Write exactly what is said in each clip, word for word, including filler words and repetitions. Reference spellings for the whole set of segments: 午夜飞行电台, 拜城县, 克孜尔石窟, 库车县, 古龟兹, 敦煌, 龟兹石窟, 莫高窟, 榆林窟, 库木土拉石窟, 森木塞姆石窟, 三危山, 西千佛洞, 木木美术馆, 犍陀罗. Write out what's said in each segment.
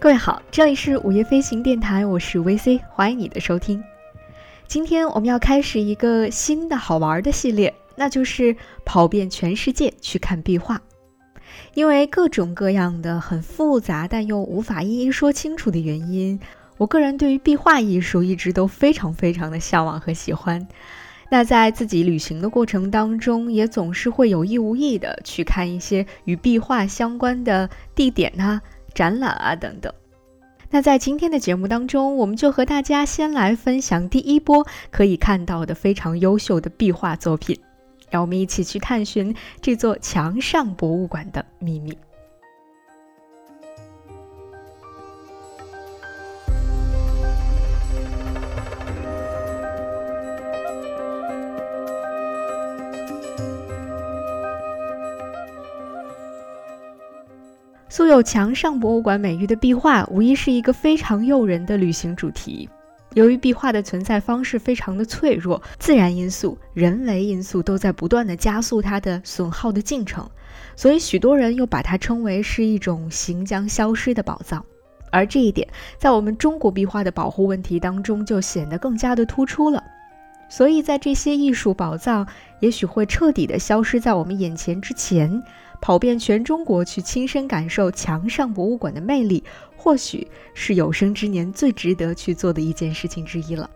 各位好，这里是午夜飞行电台，我是 V C， 欢迎你的收听。今天我们要开始一个新的好玩的系列，那就是跑遍全世界去看壁画。因为各种各样的很复杂但又无法一一说清楚的原因，我个人对于壁画艺术一直都非常非常的向往和喜欢。那在自己旅行的过程当中，也总是会有意无意的去看一些与壁画相关的地点啊、展览啊等等。那在今天的节目当中，我们就和大家先来分享第一波可以看到的非常优秀的壁画作品，让我们一起去探寻这座墙上博物馆的秘密。素有墙上博物馆美誉的壁画，无疑是一个非常诱人的旅行主题。由于壁画的存在方式非常的脆弱，自然因素、人为因素都在不断的加速它的损耗的进程，所以许多人又把它称为是一种行将消失的宝藏。而这一点在我们中国壁画的保护问题当中就显得更加的突出了。所以在这些艺术宝藏也许会彻底的消失在我们眼前之前，跑遍全中国去亲身感受墙上博物馆的魅力，或许是有生之年最值得去做的一件事情之一了。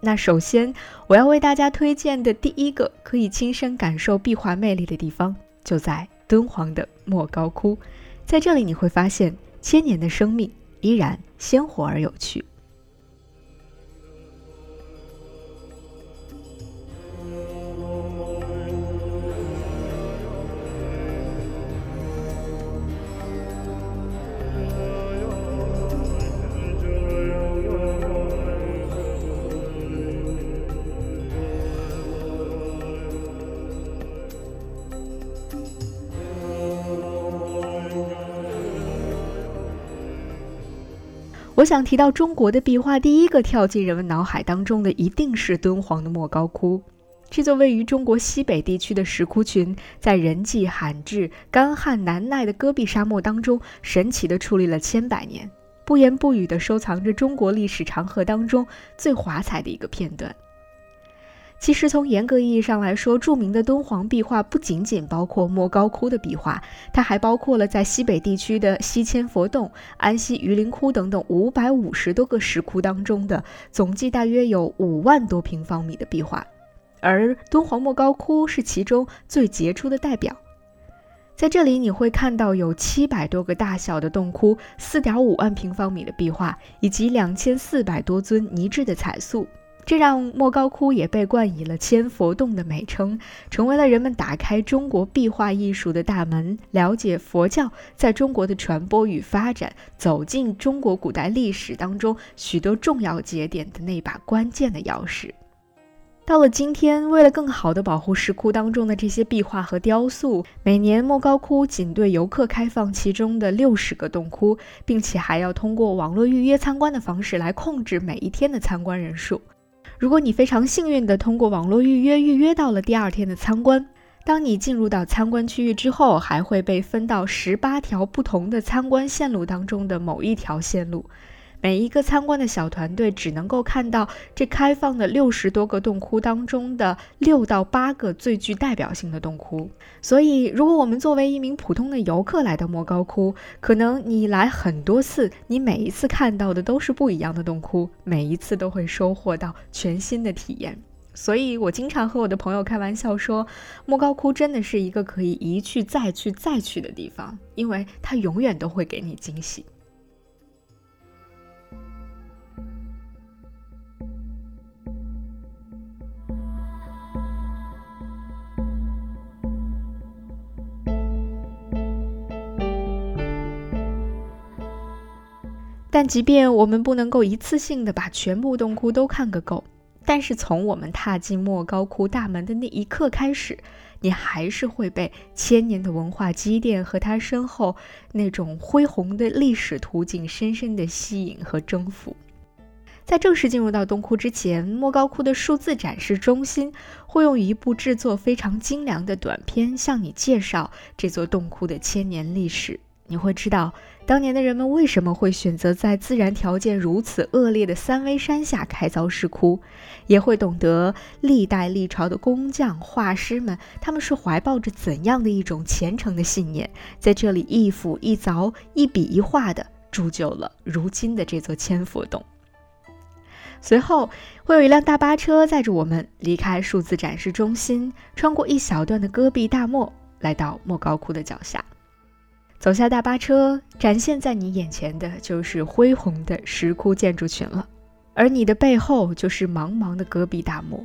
那首先我要为大家推荐的第一个可以亲身感受壁画魅力的地方，就在敦煌的莫高窟。在这里你会发现千年的生命依然鲜活而有趣。我想提到中国的壁画，第一个跳进人们脑海当中的一定是敦煌的莫高窟。这座位于中国西北地区的石窟群，在人迹罕至、干旱难耐的戈壁沙漠当中，神奇地矗立了千百年，不言不语地收藏着中国历史长河当中最华彩的一个片段。其实从严格意义上来说，著名的敦煌壁画不仅仅包括莫高窟的壁画，它还包括了在西北地区的西千佛洞、安西榆林窟等等五百五十多个石窟当中的总计大约有五万多平方米的壁画，而敦煌莫高窟是其中最杰出的代表。在这里你会看到有七百多个大小的洞窟、 四点五 万平方米的壁画，以及两千四百多尊泥质的彩塑，这让莫高窟也被冠以了千佛洞的美称，成为了人们打开中国壁画艺术的大门，了解佛教在中国的传播与发展，走进中国古代历史当中许多重要节点的那把关键的钥匙。到了今天，为了更好地保护石窟当中的这些壁画和雕塑，每年莫高窟仅对游客开放其中的六十个洞窟，并且还要通过网络预约参观的方式来控制每一天的参观人数。如果你非常幸运地通过网络预约预约到了第二天的参观，当你进入到参观区域之后，还会被分到十八条不同的参观线路当中的某一条线路。每一个参观的小团队只能够看到这开放的六十多个洞窟当中的六到八个最具代表性的洞窟。所以如果我们作为一名普通的游客来到莫高窟，可能你来很多次，你每一次看到的都是不一样的洞窟，每一次都会收获到全新的体验。所以我经常和我的朋友开玩笑说，莫高窟真的是一个可以一去再去再去的地方，因为它永远都会给你惊喜。但即便我们不能够一次性的把全部洞窟都看个够，但是从我们踏进莫高窟大门的那一刻开始，你还是会被千年的文化积淀和它身后那种恢宏的历史图景深深的吸引和征服。在正式进入到洞窟之前，莫高窟的数字展示中心会用一部制作非常精良的短片向你介绍这座洞窟的千年历史。你会知道当年的人们为什么会选择在自然条件如此恶劣的三危山下开凿石窟，也会懂得历代历朝的工匠、画师们，他们是怀抱着怎样的一种虔诚的信念，在这里一斧一凿、一笔一画的铸就了如今的这座千佛洞。随后会有一辆大巴车载着我们离开数字展示中心，穿过一小段的戈壁大漠，来到莫高窟的脚下。走下大巴车，展现在你眼前的就是恢宏的石窟建筑群了，而你的背后就是茫茫的戈壁大漠。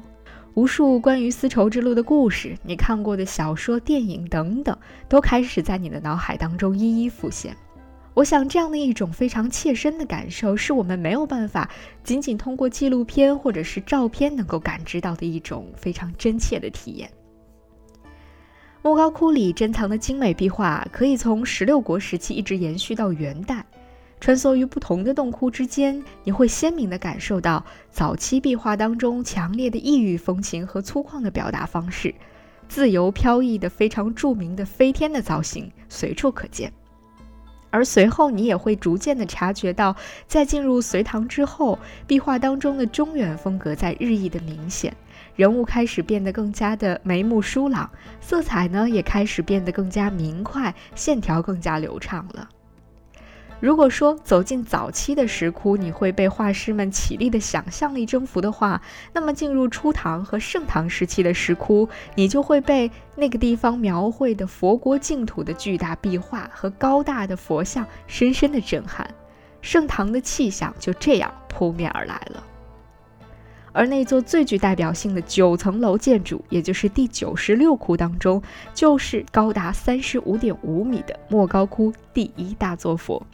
无数关于丝绸之路的故事，你看过的小说、电影等等，都开始在你的脑海当中一一浮现。我想这样的一种非常切身的感受，是我们没有办法仅仅通过纪录片或者是照片能够感知到的一种非常真切的体验。莫高窟里珍藏的精美壁画，可以从十六国时期一直延续到元代，穿梭于不同的洞窟之间，你会鲜明地感受到早期壁画当中强烈的异域风情和粗犷的表达方式，自由飘逸的非常著名的飞天的造型随处可见。而随后你也会逐渐地察觉到，在进入隋唐之后，壁画当中的中原风格在日益的明显，人物开始变得更加的眉目疏朗，色彩呢也开始变得更加明快，线条更加流畅了。如果说走进早期的石窟，你会被画师们绮丽的想象力征服的话，那么进入初唐和盛唐时期的石窟，你就会被那个地方描绘的佛国净土的巨大壁画和高大的佛像深深的震撼，盛唐的气象就这样扑面而来了。而那座最具代表性的九层楼建筑，也就是第九十六窟当中，就是高达三十五点五米的莫高窟第一大坐佛。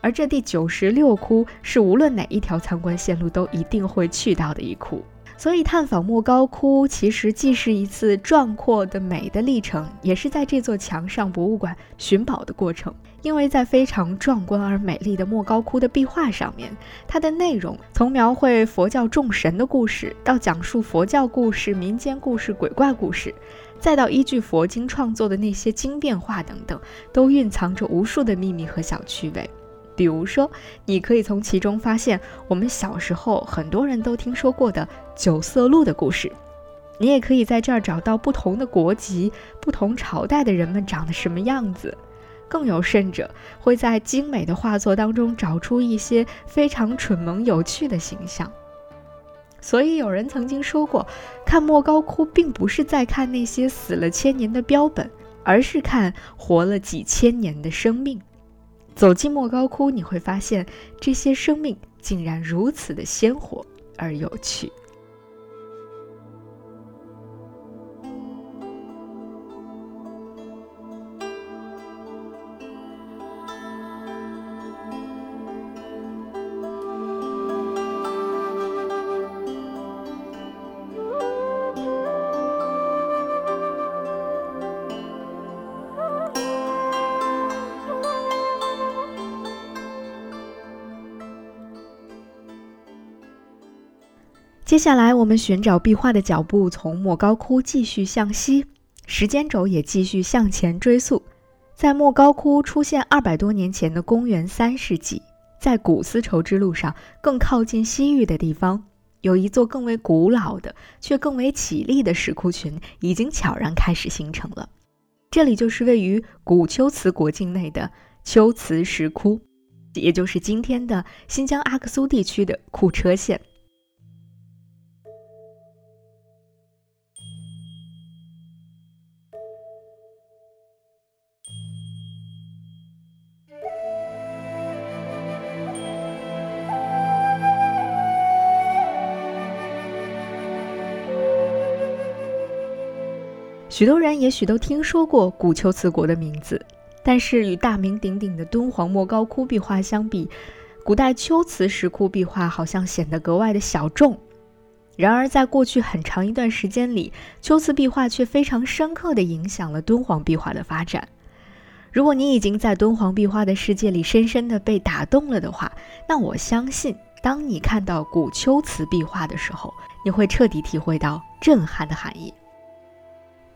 而这第九十六窟是无论哪一条参观线路都一定会去到的一窟，所以探访莫高窟其实既是一次壮阔的美的历程，也是在这座墙上博物馆寻宝的过程。因为在非常壮观而美丽的莫高窟的壁画上面，它的内容从描绘佛教众神的故事，到讲述佛教故事、民间故事、鬼怪故事，再到依据佛经创作的那些经变画等等，都蕴藏着无数的秘密和小趣味。比如说，你可以从其中发现我们小时候很多人都听说过的九色鹿的故事，你也可以在这儿找到不同的国籍、不同朝代的人们长得什么样子，更有甚者会在精美的画作当中找出一些非常蠢萌有趣的形象。所以有人曾经说过，看莫高窟并不是在看那些死了千年的标本，而是看活了几千年的生命。走进莫高窟，你会发现这些生命竟然如此的鲜活而有趣。接下来我们寻找壁画的脚步从莫高窟继续向西，时间轴也继续向前追溯。在莫高窟出现二百多年前的公元三世纪，在古丝绸之路上更靠近西域的地方，有一座更为古老的却更为绮丽的石窟群已经悄然开始形成了。这里就是位于古龟兹国境内的龟兹石窟，也就是今天的新疆阿克苏地区的库车县。许多人也许都听说过古龟兹国的名字，但是与大名鼎鼎的敦煌莫高窟壁画相比，古代龟兹石窟壁画好像显得格外的小众。然而在过去很长一段时间里，龟兹壁画却非常深刻地影响了敦煌壁画的发展。如果你已经在敦煌壁画的世界里深深地被打动了的话，那我相信当你看到古龟兹壁画的时候，你会彻底体会到震撼的含义。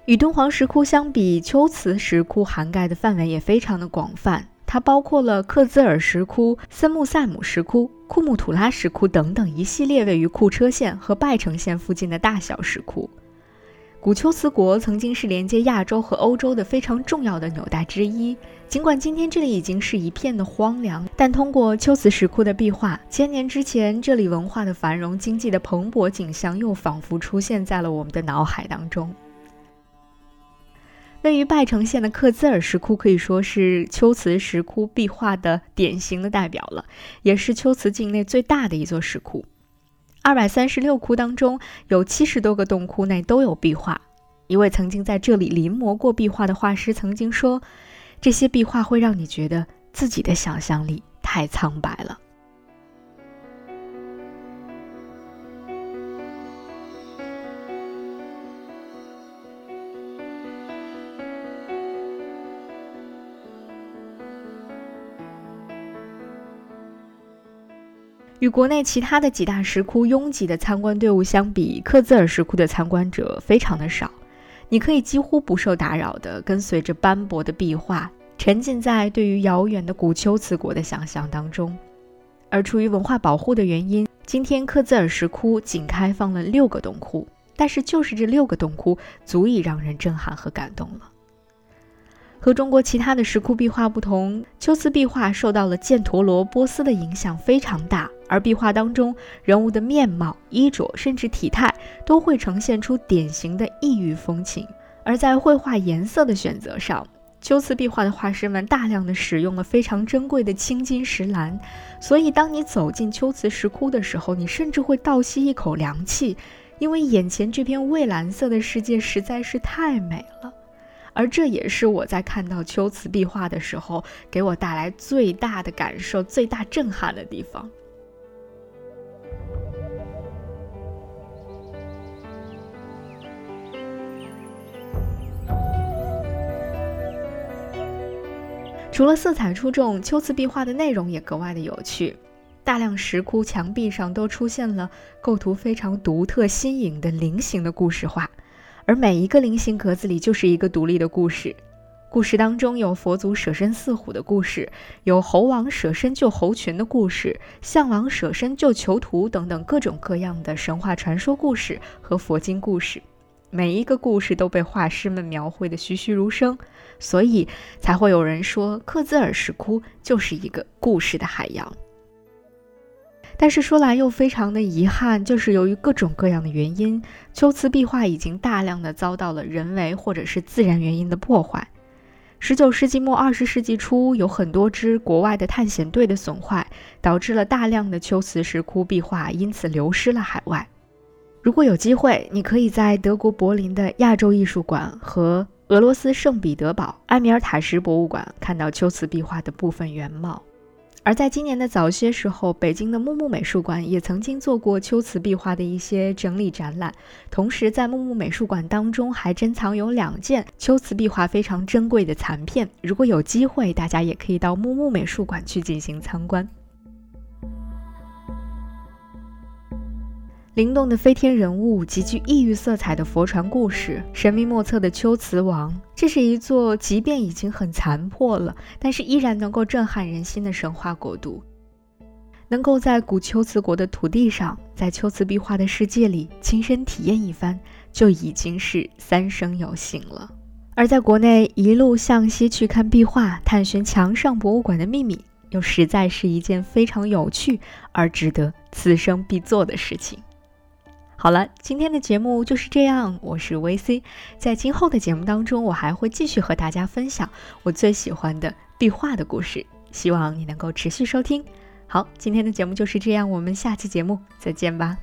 与敦煌石窟相比，龟兹石窟涵盖的范围也非常的广泛，它包括了克孜尔石窟、森木塞姆石窟、库木土拉石窟等等一系列位于库车县和拜城县附近的大小石窟。古丘兹国曾经是连接亚洲和欧洲的非常重要的纽带之一，尽管今天这里已经是一片的荒凉，但通过丘兹石窟的壁画，千年之前这里文化的繁荣、经济的蓬勃景象又仿佛出现在了我们的脑海当中。位于拜城县的克孜尔石窟可以说是丘兹石窟壁画的典型的代表了，也是丘兹境内最大的一座石窟。二百三十六窟当中有七十多个洞窟内都有壁画。一位曾经在这里临摹过壁画的画师曾经说，这些壁画会让你觉得自己的想象力太苍白了。与国内其他的几大石窟拥挤的参观队伍相比，克孜尔石窟的参观者非常的少，你可以几乎不受打扰地跟随着斑驳的壁画，沉浸在对于遥远的古丘兹国的想象当中。而出于文化保护的原因，今天克孜尔石窟仅开放了六个洞窟，但是就是这六个洞窟足以让人震撼和感动了。和中国其他的石窟壁画不同，丘兹壁画受到了犍陀罗、波斯的影响非常大，而壁画当中人物的面貌、衣着甚至体态都会呈现出典型的异域风情。而在绘画颜色的选择上，丘兹壁画的画师们大量的使用了非常珍贵的青金石蓝，所以当你走进丘兹石窟的时候，你甚至会倒吸一口凉气，因为眼前这片蔚蓝色的世界实在是太美了。而这也是我在看到丘兹壁画的时候给我带来最大的感受、最大震撼的地方。除了色彩出众，丘兹壁画的内容也格外的有趣，大量石窟墙壁上都出现了构图非常独特、新颖的菱形的故事画，而每一个菱形格子里就是一个独立的故事。故事当中有佛祖舍身饲虎的故事，有猴王舍身救猴群的故事，象王舍身救囚徒等等各种各样的神话传说故事和佛经故事，每一个故事都被画师们描绘得栩栩如生，所以才会有人说克孜尔石窟就是一个故事的海洋。但是说来又非常的遗憾，就是由于各种各样的原因，丘兹壁画已经大量的遭到了人为或者是自然原因的破坏。十九世纪末二十世纪初，有很多支国外的探险队的损坏，导致了大量的丘兹石窟壁画因此流失了海外。如果有机会，你可以在德国柏林的亚洲艺术馆和俄罗斯圣彼得堡埃米尔塔什博物馆看到丘兹壁画的部分原貌。而在今年的早些时候，北京的木木美术馆也曾经做过丘兹壁画的一些整理展览，同时在木木美术馆当中还珍藏有两件丘兹壁画非常珍贵的残片，如果有机会，大家也可以到木木美术馆去进行参观。灵动的飞天人物，极具异域色彩的佛传故事，神秘莫测的丘兹王，这是一座即便已经很残破了，但是依然能够震撼人心的神话国度。能够在古丘兹国的土地上，在丘兹壁画的世界里亲身体验一番，就已经是三生有幸了。而在国内一路向西去看壁画，探寻墙上博物馆的秘密，又实在是一件非常有趣而值得此生必做的事情。好了，今天的节目就是这样，我是 V C， 在今后的节目当中，我还会继续和大家分享我最喜欢的壁画的故事，希望你能够持续收听。好，今天的节目就是这样，我们下期节目再见吧。